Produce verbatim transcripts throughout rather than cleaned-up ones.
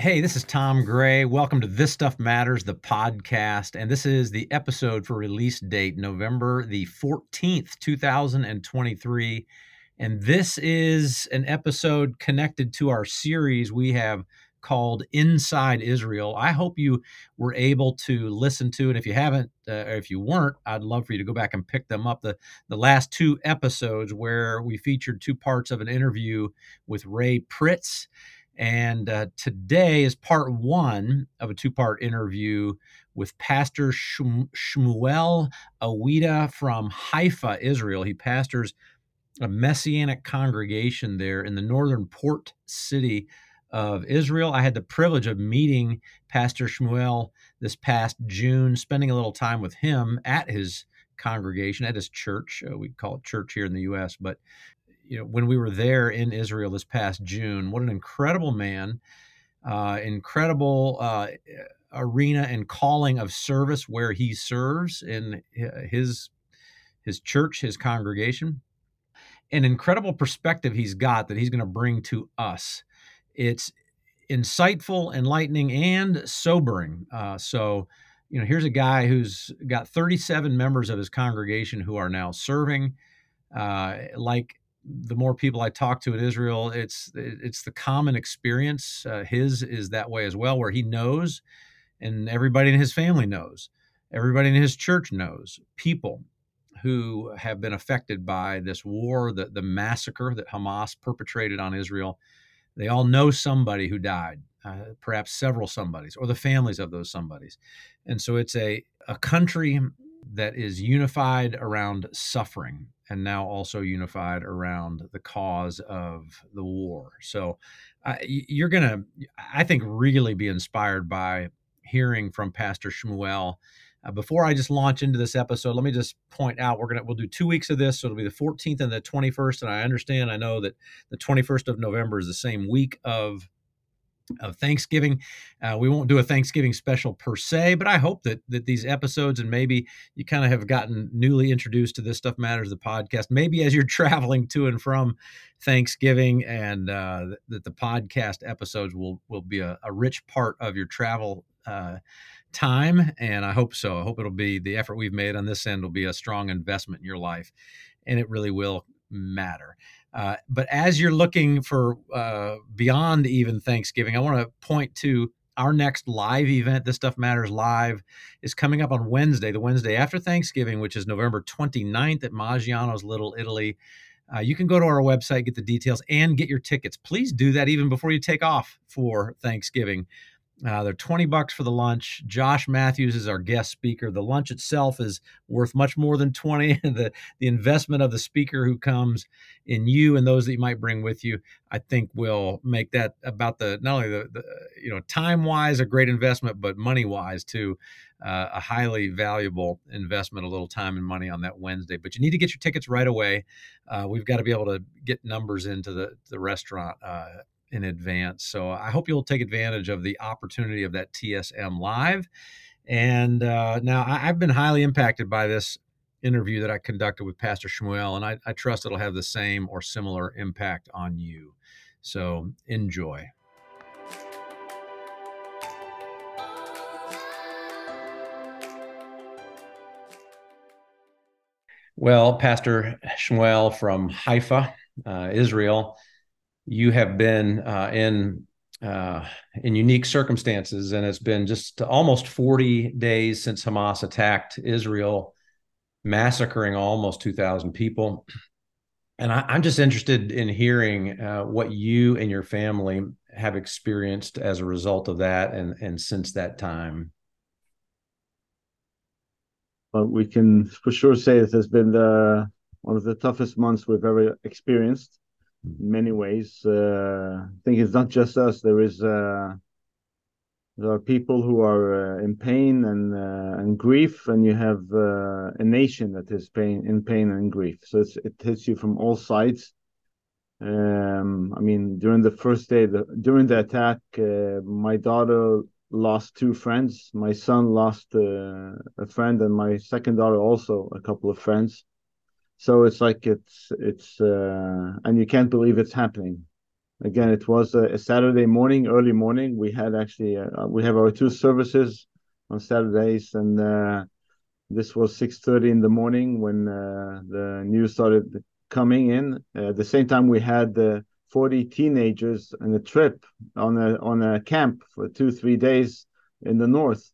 Hey, this is Tom Gray. Welcome to This Stuff Matters, the podcast. And this is the episode for release date, November the fourteenth, two thousand twenty-three. And this is an episode connected to our series we have called Inside Israel. I hope you were able to listen to it. If you haven't, uh, or if you weren't, I'd love for you to go back and pick them up. The, the last two episodes where we featured two parts of an interview with Ray Pritz. And uh, today is part one of a two-part interview with Pastor Shmuel Awida from Haifa, Israel. He pastors a Messianic congregation there in the northern port city of Israel. I had the privilege of meeting Pastor Shmuel this past June, spending a little time with him at his congregation, at his church. Uh, we call it church here in the U S, but you know, when we were there in Israel this past June, what an incredible man, uh, incredible uh, arena and calling of service where he serves in his his church, his congregation. An incredible perspective he's got that he's going to bring to us. It's insightful, enlightening, and sobering. Uh, so, you know, here's a guy who's got thirty-seven members of his congregation who are now serving, uh, like. The more people I talk to in Israel, it's it's the common experience. Uh, his is that way as well, where he knows, and everybody in his family knows, everybody in his church knows, people who have been affected by this war, the, the massacre that Hamas perpetrated on Israel. They all know somebody who died, uh, perhaps several somebodies, or the families of those somebodies. And so it's a a country that is unified around suffering, and now also unified around the cause of the war. So uh, you're going to, I think, really be inspired by hearing from Pastor Shmuel. Uh, before I just launch into this episode, let me just point out, we're going to, we'll do two weeks of this. So it'll be the fourteenth and the twenty-first. And I understand, I know that the twenty-first of November is the same week of of Thanksgiving. Uh, we won't do a Thanksgiving special per se, but I hope that that these episodes, and maybe you kind of have gotten newly introduced to This Stuff Matters, the podcast, maybe as you're traveling to and from Thanksgiving, and uh, that the podcast episodes will will be a, a rich part of your travel uh, time. And I hope so. I hope it'll be, the effort we've made on this end will be a strong investment in your life, and it really will matter. Uh, but as you're looking for uh, beyond even Thanksgiving, I want to point to our next live event. This Stuff Matters Live is coming up on Wednesday, the Wednesday after Thanksgiving, which is November twenty-ninth at Maggiano's Little Italy. Uh, you can go to our website, get the details, and get your tickets. Please do that even before you take off for Thanksgiving. Uh, they're twenty bucks for the lunch. Josh Matthews is our guest speaker. The lunch itself is worth much more than twenty. The the investment of the speaker who comes in, you and those that you might bring with you, I think will make that about the, not only the, the you know, time wise, a great investment, but money wise too, uh, a highly valuable investment, a little time and money on that Wednesday. But you need to get your tickets right away. Uh, we've got to be able to get numbers into the, the restaurant, uh, in advance. So I hope you'll take advantage of the opportunity of that T S M Live. And uh, now I, I've been highly impacted by this interview that I conducted with Pastor Shmuel, and I, I trust it'll have the same or similar impact on you. So enjoy. Well, Pastor Shmuel from Haifa, uh, Israel, you have been uh, in uh, in unique circumstances, and it's been just almost forty days since Hamas attacked Israel, massacring almost two thousand people. And I, I'm just interested in hearing uh, what you and your family have experienced as a result of that, and, and since that time. Well, we can for sure say it has been the, one of the toughest months we've ever experienced. In many ways, uh, I think it's not just us. There is uh, there are people who are uh, in pain and uh, and grief, and you have uh, a nation that is pain in pain and grief. So it's, it hits you from all sides. Um, I mean, during the first day, the, during the attack, uh, my daughter lost two friends. My son lost uh, a friend, and my second daughter also a couple of friends. So it's like it's, it's, uh, and you can't believe it's happening. Again, it was a Saturday morning, early morning. We had actually, uh, we have our two services on Saturdays, and uh, this was six thirty in the morning when uh, the news started coming in. Uh, at the same time, we had uh, forty teenagers on a trip, on a on a camp for two, three days in the north.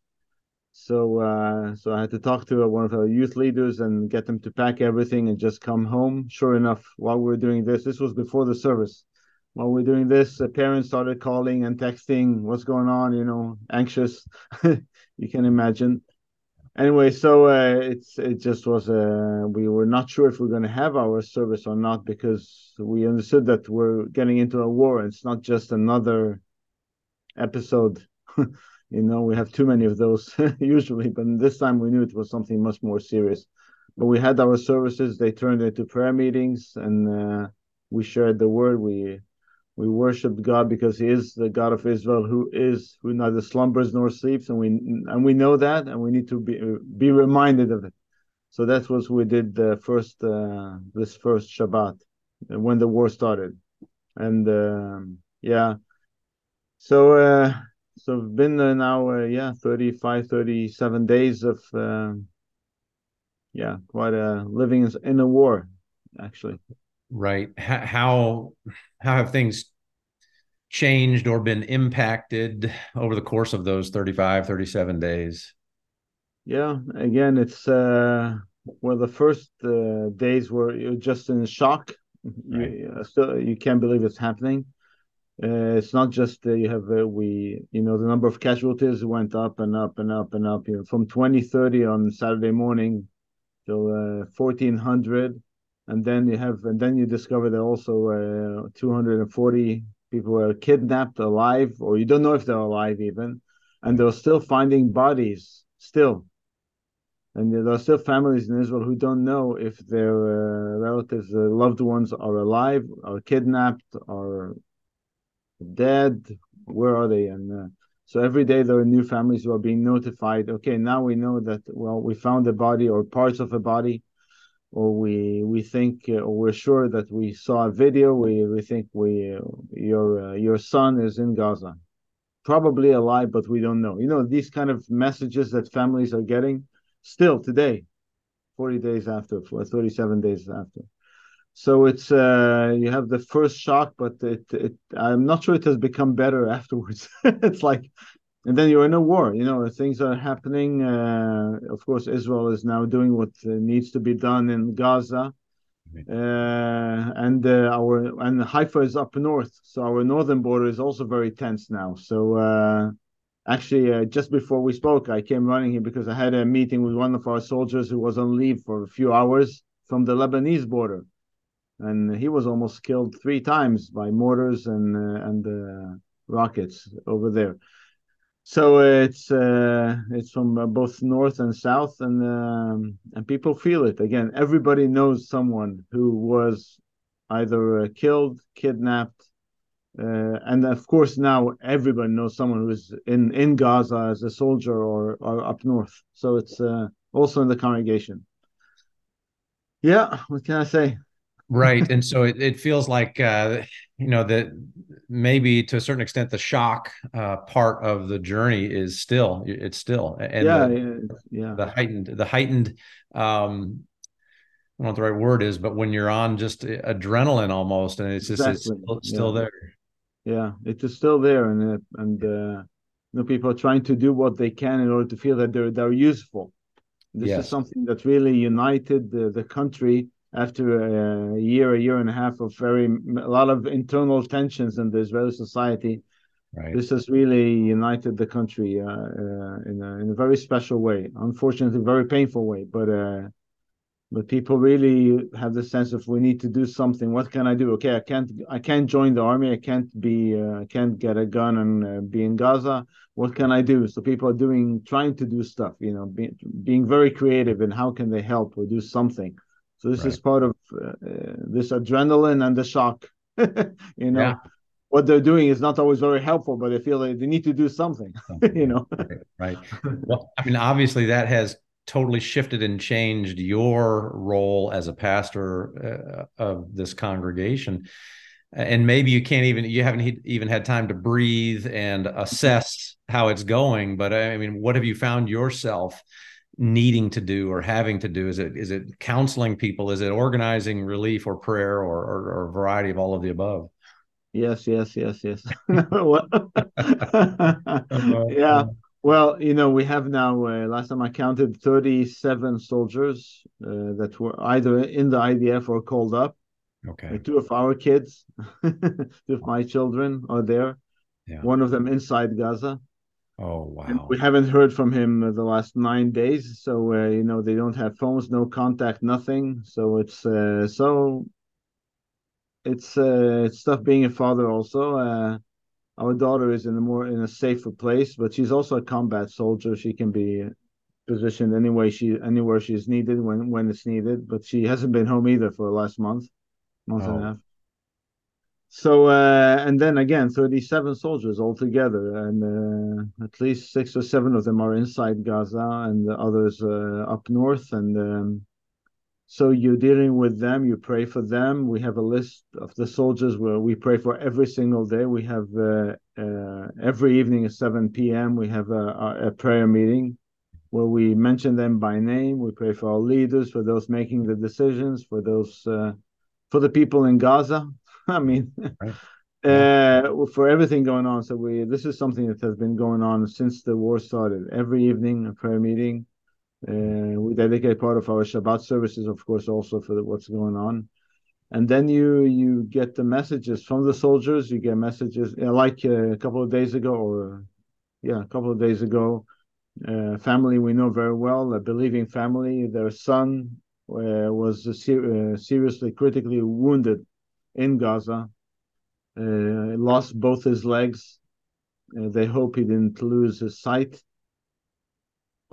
So uh, so I had to talk to one of our youth leaders and get them to pack everything and just come home. Sure enough, while we were doing this, this was before the service. While we were doing this, the parents started calling and texting, what's going on, you know, anxious, you can imagine. Anyway, so uh, it's it just was, uh, we were not sure if we we're going to have our service or not, because we understood that we're getting into a war. It's not just another episode. You know, we have too many of those usually, but this time we knew it was something much more serious. But we had our services, they turned into prayer meetings, and uh, we shared the word. We we worshiped God because he is the God of Israel, who is, who neither slumbers nor sleeps, and we and we know that, and we need to be be reminded of it. So that's what we did the first uh, this first Shabbat, when the war started. And um, yeah, so... Uh, So we've been there now, uh, yeah, thirty-five, thirty-seven days of, uh, yeah, quite a living in a war, actually. Right. How how have things changed or been impacted over the course of those thirty-five, thirty-seven days? Yeah. Again, it's uh, well, the first uh, days were you're just in shock. Right. You, still, you can't believe it's happening. Uh, it's not just uh, you have uh, we you know the number of casualties went up and up and up and up, you know, from twenty, thirty on Saturday morning till uh, fourteen hundred, and then you have and then you discover that also uh, two hundred forty people were kidnapped alive, or you don't know if they're alive even, and they're still finding bodies still, and there are still families in Israel who don't know if their uh, relatives, their loved ones, are alive, are kidnapped, are dead, where are they? And uh, so every day there are new families who are being notified, okay, now we know that, well, we found a body or parts of a body, or we we think uh, or we're sure that we saw a video, we we think we uh, your uh, your son is in Gaza, probably alive, but we don't know, you know these kind of messages that families are getting still today, forty days after, thirty-seven days after. So it's uh, you have the first shock, but it, it I'm not sure it has become better afterwards. It's like, and then you're in a war. You know, things are happening. Uh, of course, Israel is now doing what needs to be done in Gaza, uh, and uh, our and Haifa is up north, so our northern border is also very tense now. So uh, actually, uh, just before we spoke, I came running here because I had a meeting with one of our soldiers who was on leave for a few hours from the Lebanese border. And he was almost killed three times by mortars and uh, and uh, rockets over there. So it's uh, it's from both north and south, and um, and people feel it. Again, everybody knows someone who was either uh, killed, kidnapped, uh, and of course now everybody knows someone who's in in Gaza as a soldier or or up north. So it's uh, also in the congregation. Yeah, what can I say? Right. And so it, it feels like, uh, you know, that maybe to a certain extent, the shock uh, part of the journey is still, it's still, and yeah, the, yeah. the heightened, the heightened, um, I don't know what the right word is, but when you're on just adrenaline almost, and it's just exactly. it's still, it's still yeah. there. Yeah, it is still there. And, uh, and uh, you know, people are trying to do what they can in order to feel that they're, they're useful. This yes. is something that really united the, the country after a year, a year and a half of very a lot of internal tensions in the Israeli society. Right. This has really united the country uh, uh, in, a, in a very special way. Unfortunately, very painful way. But uh, but people really have the sense of, we need to do something. What can I do? Okay, I can't I can't join the army. I can't be uh, I can't get a gun and uh, be in Gaza. What can I do? So people are doing trying to do stuff. You know, be, being very creative in how can they help or do something. So this right. is part of uh, this adrenaline and the shock. you know, yeah. What they're doing is not always very helpful, but they feel like they need to do something. you know, right? right. Well, I mean, obviously that has totally shifted and changed your role as a pastor uh, of this congregation. and maybe you can't even, you haven't even had time to breathe and assess how it's going. But I mean, what have you found yourself needing to do or having to do? Is it, is it counseling people? Is it organizing relief or prayer, or, or, or a variety of all of the above? Yes, yes, yes, yes. Yeah. Well, you know, we have now, uh, last time I counted, thirty-seven soldiers uh, that were either in the I D F or called up. Okay. Uh, two of our kids, two of my children are there. Yeah. One of them inside Gaza. Oh, wow. And we haven't heard from him the last nine days. So, uh, you know, they don't have phones, no contact, nothing. So it's uh, so it's, uh, it's tough being a father also. Uh, our daughter is in a more in a safer place, but she's also a combat soldier. She can be positioned anyway she anywhere she's needed when, when it's needed. But she hasn't been home either for the last month. Month oh. and a half. So, uh, and then again, thirty-seven soldiers altogether, and uh, at least six or seven of them are inside Gaza, and the others uh, up north. And um, so you're dealing with them, you pray for them. We have a list of the soldiers where we pray for every single day. We have uh, uh, every evening at seven p.m., we have a, a prayer meeting where we mention them by name. We pray for our leaders, for those making the decisions, for those... Uh, for the people in Gaza, I mean, right. uh, for everything going on. So we, this is something that has been going on since the war started. Every evening, a prayer meeting. Uh, we dedicate part of our Shabbat services, of course, also for the, what's going on. And then you you get the messages from the soldiers. You get messages uh, like uh, a couple of days ago, or yeah, a couple of days ago, uh, family we know very well, a believing family, their son Uh, was uh, ser- uh, seriously, critically wounded in Gaza. Uh, lost both his legs. Uh, they hope he didn't lose his sight.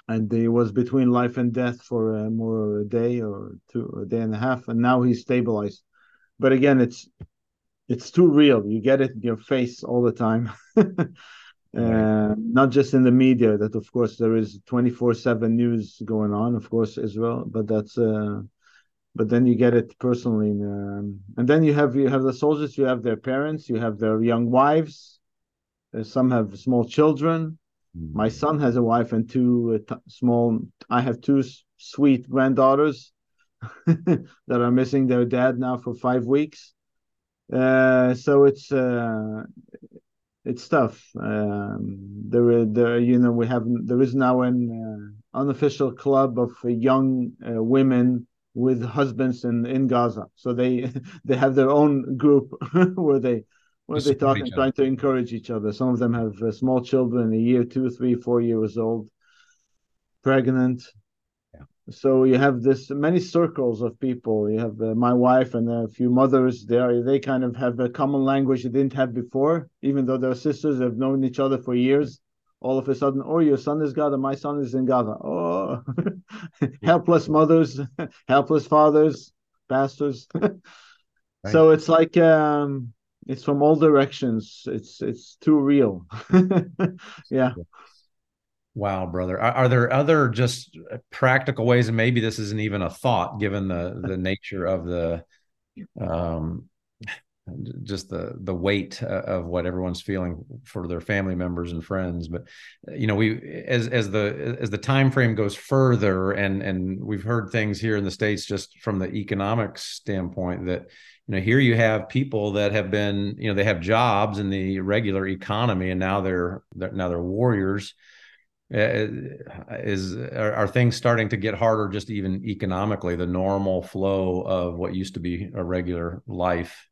And he was between life and death for uh, more a day or two, a day and a half. And now he's stabilized. But again, it's it's too real. You get it in your face all the time. Uh, not just in the media, that of course there is twenty-four seven news going on, of course, Israel, but that's uh, but then you get it personally, um, and then you have you have the soldiers, you have their parents, you have their young wives, uh, some have small children. Mm-hmm. My son has a wife and two uh, t- small I have two s- sweet granddaughters that are missing their dad now for five weeks, uh, so it's uh, it's tough. Um, there, there, you know, we have. There is now an uh, unofficial club of young uh, women with husbands in, in Gaza. So they they have their own group where they where they talk and trying to encourage each other. Some of them have uh, small children, a year, two, three, four years old, pregnant. Yeah. So you have this many circles of people. You have uh, my wife and a few mothers there. They kind of have a common language they didn't have before, even though they're sisters, they've known each other for years. All of a sudden, oh, your son is Gaza, my son is in Gaza. Oh, helpless mothers, helpless fathers, pastors. Right. So it's like um, it's from all directions. It's it's too real. Yeah. Wow, brother. Are, are there other just practical ways, and maybe this isn't even a thought given the, the nature of the, um, just the, the weight of what everyone's feeling for their family members and friends. But, you know, we, as, as the, as the time frame goes further, and, and we've heard things here in the States, just from the economic standpoint, that, you know, here you have people that have been, you know, they have jobs in the regular economy, and now they're, they're now they're warriors. Uh, is are, are things starting to get harder, just even economically, the normal flow of what used to be a regular life?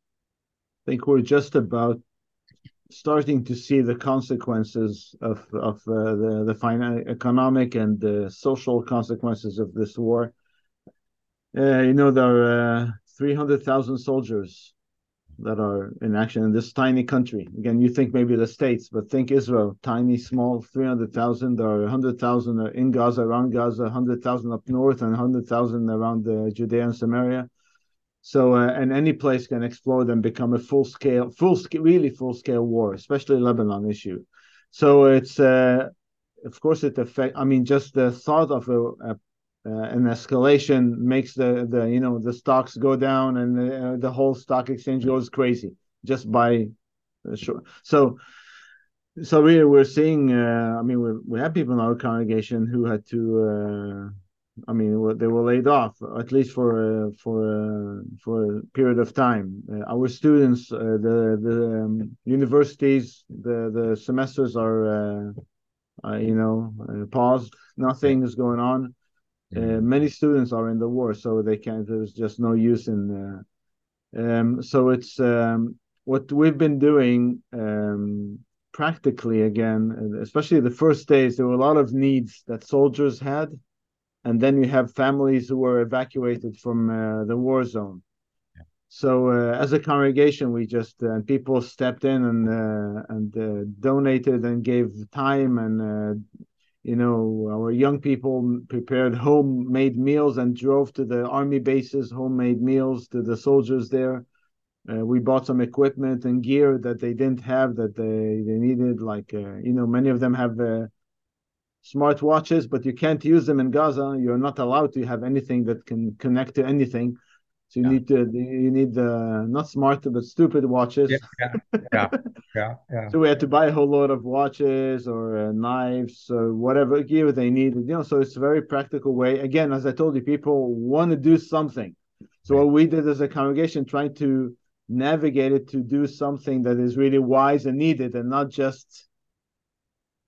I think we're just about starting to see the consequences of of uh, the the fin- economic and the social consequences of this war. Uh, you know, there are uh, three hundred thousand soldiers that are in action in this tiny country. Again, you think maybe the States, but think Israel, tiny, small, three hundred thousand, or one hundred thousand in Gaza, around Gaza, one hundred thousand up north, and one hundred thousand around uh, Judea and Samaria. So, uh, and any place can explode and become a full-scale, full sc- really full-scale war, especially Lebanon issue. So it's, uh, of course, it affects, I mean, just the thought of a, a Uh, an escalation makes the, the, you know, the stocks go down, and the, uh, the whole stock exchange goes crazy. just by uh, sure. So, so really we're seeing. Uh, I mean, we we have people in our congregation who had to. Uh, I mean, they were laid off at least for uh, for uh, for a period of time. Uh, our students, uh, the the um, universities, the the semesters are, uh, uh, you know, uh, paused. Nothing is going on. Uh, many students are in the war, so they can't. There's just no use in. Uh, um, so it's um, what we've been doing um, practically again, especially the first days. There were a lot of needs that soldiers had. And then you have families who were evacuated from uh, the war zone. Yeah. So uh, as a congregation, we just uh, people stepped in and uh, and uh, donated and gave time, and uh, you know, our young people prepared homemade meals and drove to the army bases, homemade meals to the soldiers there. Uh, we bought some equipment and gear that they didn't have that they, they needed. Like uh, you know, many of them have. Uh, Smart watches, but you can't use them in Gaza. You're not allowed to have anything that can connect to anything. So you yeah. need to, you need the not smart but stupid watches. Yeah, yeah, yeah. yeah, yeah. So we had to buy a whole lot of watches or uh, knives or whatever gear they needed. You know, so it's a very practical way. Again, as I told you, people want to do something. So what we did as a congregation, trying to navigate it to do something that is really wise and needed, and not just.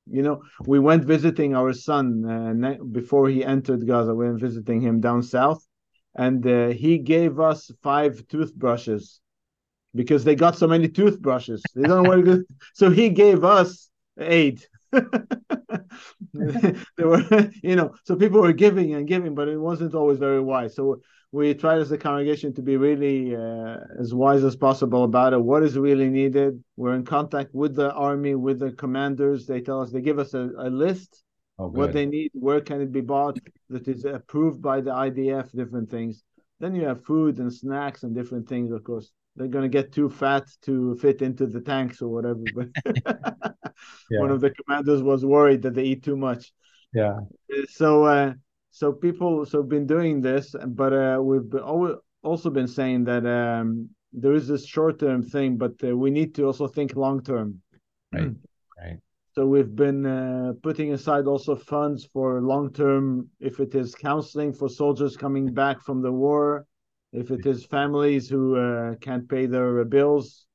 You know, we went visiting our son uh, before he entered Gaza. We went visiting him down south, and uh, he gave us five toothbrushes because they got so many toothbrushes. They don't know what. So he gave us eight. They were, you know, so people were giving and giving, but it wasn't always very wise. So we tried as a congregation to be really uh, as wise as possible about it. What is really needed? We're in contact with the army, with the commanders. They tell us, they give us a, a list oh, what they need, where can it be bought, that is approved by the I D F, different things. Then you have food and snacks and different things, of course. They're going to get too fat to fit into the tanks or whatever. But yeah. One of the commanders was worried that they eat too much. Yeah. So uh, so people so been doing this, but uh, we've been always, also been saying that um, there is this short-term thing, but uh, we need to also think long-term. Right, right. So we've been uh, putting aside also funds for long-term, if it is counseling for soldiers coming back from the war, if it is families who uh, can't pay their bills,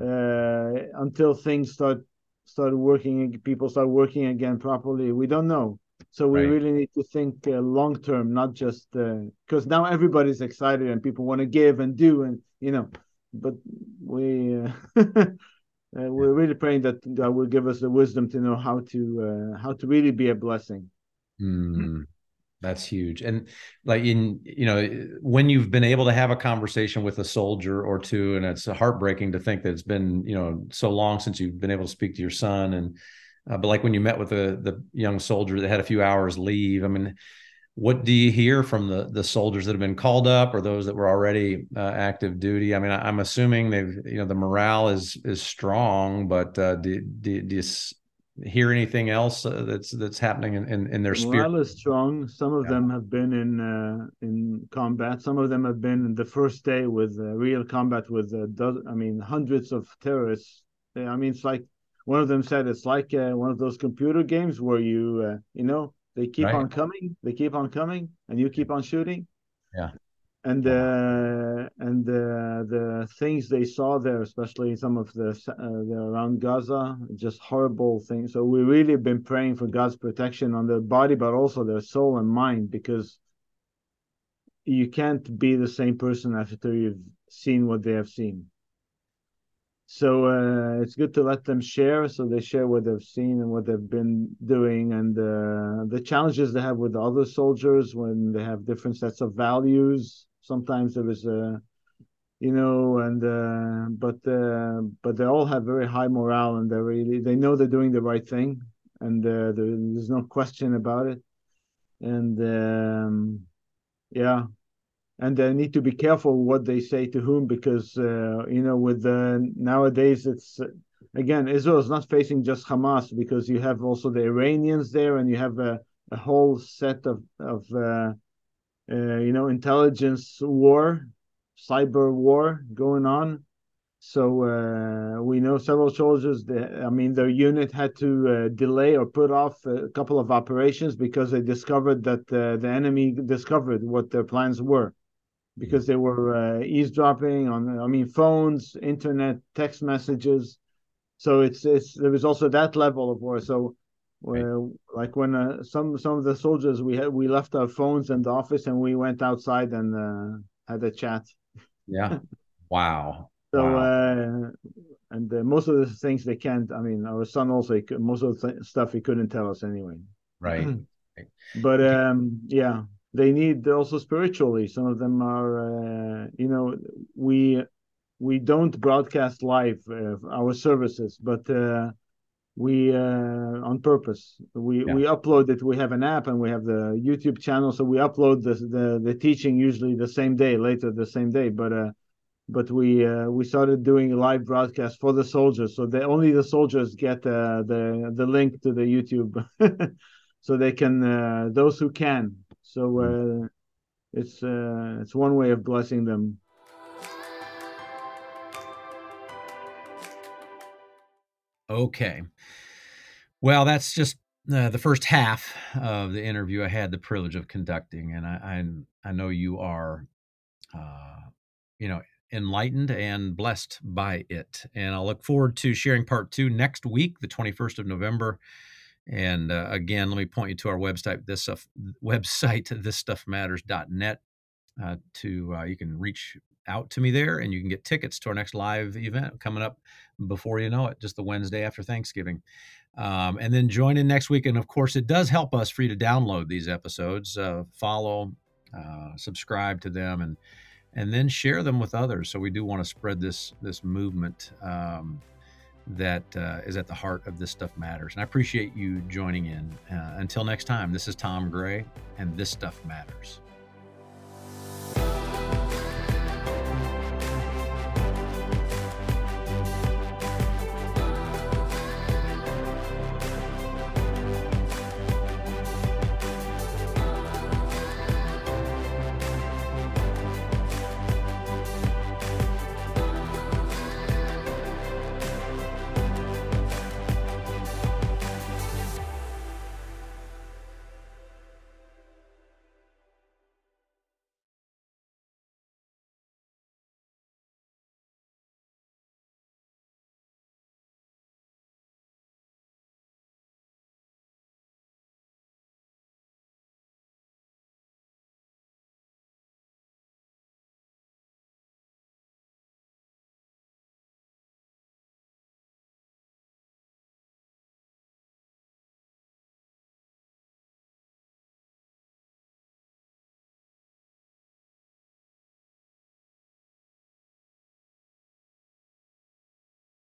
uh, until things start start working, people start working again properly, we don't know. So we right. really need to think uh, long term, not just because uh, now everybody's excited and people want to give and do and you know. But we uh, uh, we're really praying that God will give us the wisdom to know how to uh, how to really be a blessing. Mm. That's huge. And like in, you know, when you've been able to have a conversation with a soldier or two, and it's heartbreaking to think that it's been, you know, so long since you've been able to speak to your son. And, uh, but like when you met with the the young soldier that had a few hours leave, I mean, what do you hear from the the soldiers that have been called up or those that were already uh, active duty? I mean, I, I'm assuming they've, you know, the morale is, is strong, but uh, do, do, do you, hear anything else uh, that's that's happening in, in, in their spirit? Morale is strong. Some of yeah. them have been in uh, in combat. Some of them have been in the first day with uh, real combat with uh, do- I mean hundreds of terrorists. I mean, it's like one of them said, it's like uh, one of those computer games where you uh, you know they keep right. on coming, they keep on coming, and you keep on shooting. Yeah. And uh, and uh, the things they saw there, especially some of the, uh, the around Gaza, just horrible things. So we really have been praying for God's protection on their body, but also their soul and mind, because you can't be the same person after you've seen what they have seen. So uh, it's good to let them share. So they share what they've seen and what they've been doing, and uh, the challenges they have with other soldiers when they have different sets of values. Sometimes there is a, you know, and uh, but uh, but they all have very high morale, and they really they know they're doing the right thing, and uh, there's no question about it. And um, yeah, and they need to be careful what they say to whom, because uh, you know, with the nowadays it's again Israel is not facing just Hamas, because you have also the Iranians there, and you have a, a whole set of of. Uh, Uh, you know, intelligence war, cyber war going on. So uh, we know several soldiers, that, I mean, their unit had to uh, delay or put off a couple of operations because they discovered that uh, the enemy discovered what their plans were, because they were uh, eavesdropping on, I mean, phones, internet, text messages. So it's it's there was also that level of war. So uh, right. like when uh, some some of the soldiers, we had, we left our phones in the office and we went outside and uh, had a chat. Yeah. Wow. So, wow. uh, and uh, most of the things they can't, I mean, our son also, he could, most of the th- stuff he couldn't tell us anyway. Right. But, um, yeah, they need also spiritually. Some of them are, uh, you know, we we don't broadcast live uh, our services, but uh, we, uh, on purpose, we, yeah. we upload it. We have an app and we have the YouTube channel. So we upload the the, the teaching usually the same day, later the same day. But, uh, But we uh, we started doing live broadcasts for the soldiers, so they, only the soldiers get uh, the the link to the YouTube, so they can uh, those who can. So uh, it's uh, it's one way of blessing them. Okay, well, that's just uh, the first half of the interview I had the privilege of conducting, and I I, I know you are, uh, you know. enlightened and blessed by it. And I'll look forward to sharing part two next week, the twenty-first of November. And uh, again, let me point you to our website, this stuff, website, this stuff matters dot net. Uh, to, uh, you can reach out to me there and you can get tickets to our next live event coming up before you know it, just the Wednesday after Thanksgiving. Um, and then join in next week. And of course, it does help us for you to download these episodes, uh, follow, uh, subscribe to them, and and then share them with others. So we do want to spread this this movement um, that uh, is at the heart of This Stuff Matters. And I appreciate you joining in. Uh, until next time, this is Tom Gray, and This Stuff Matters.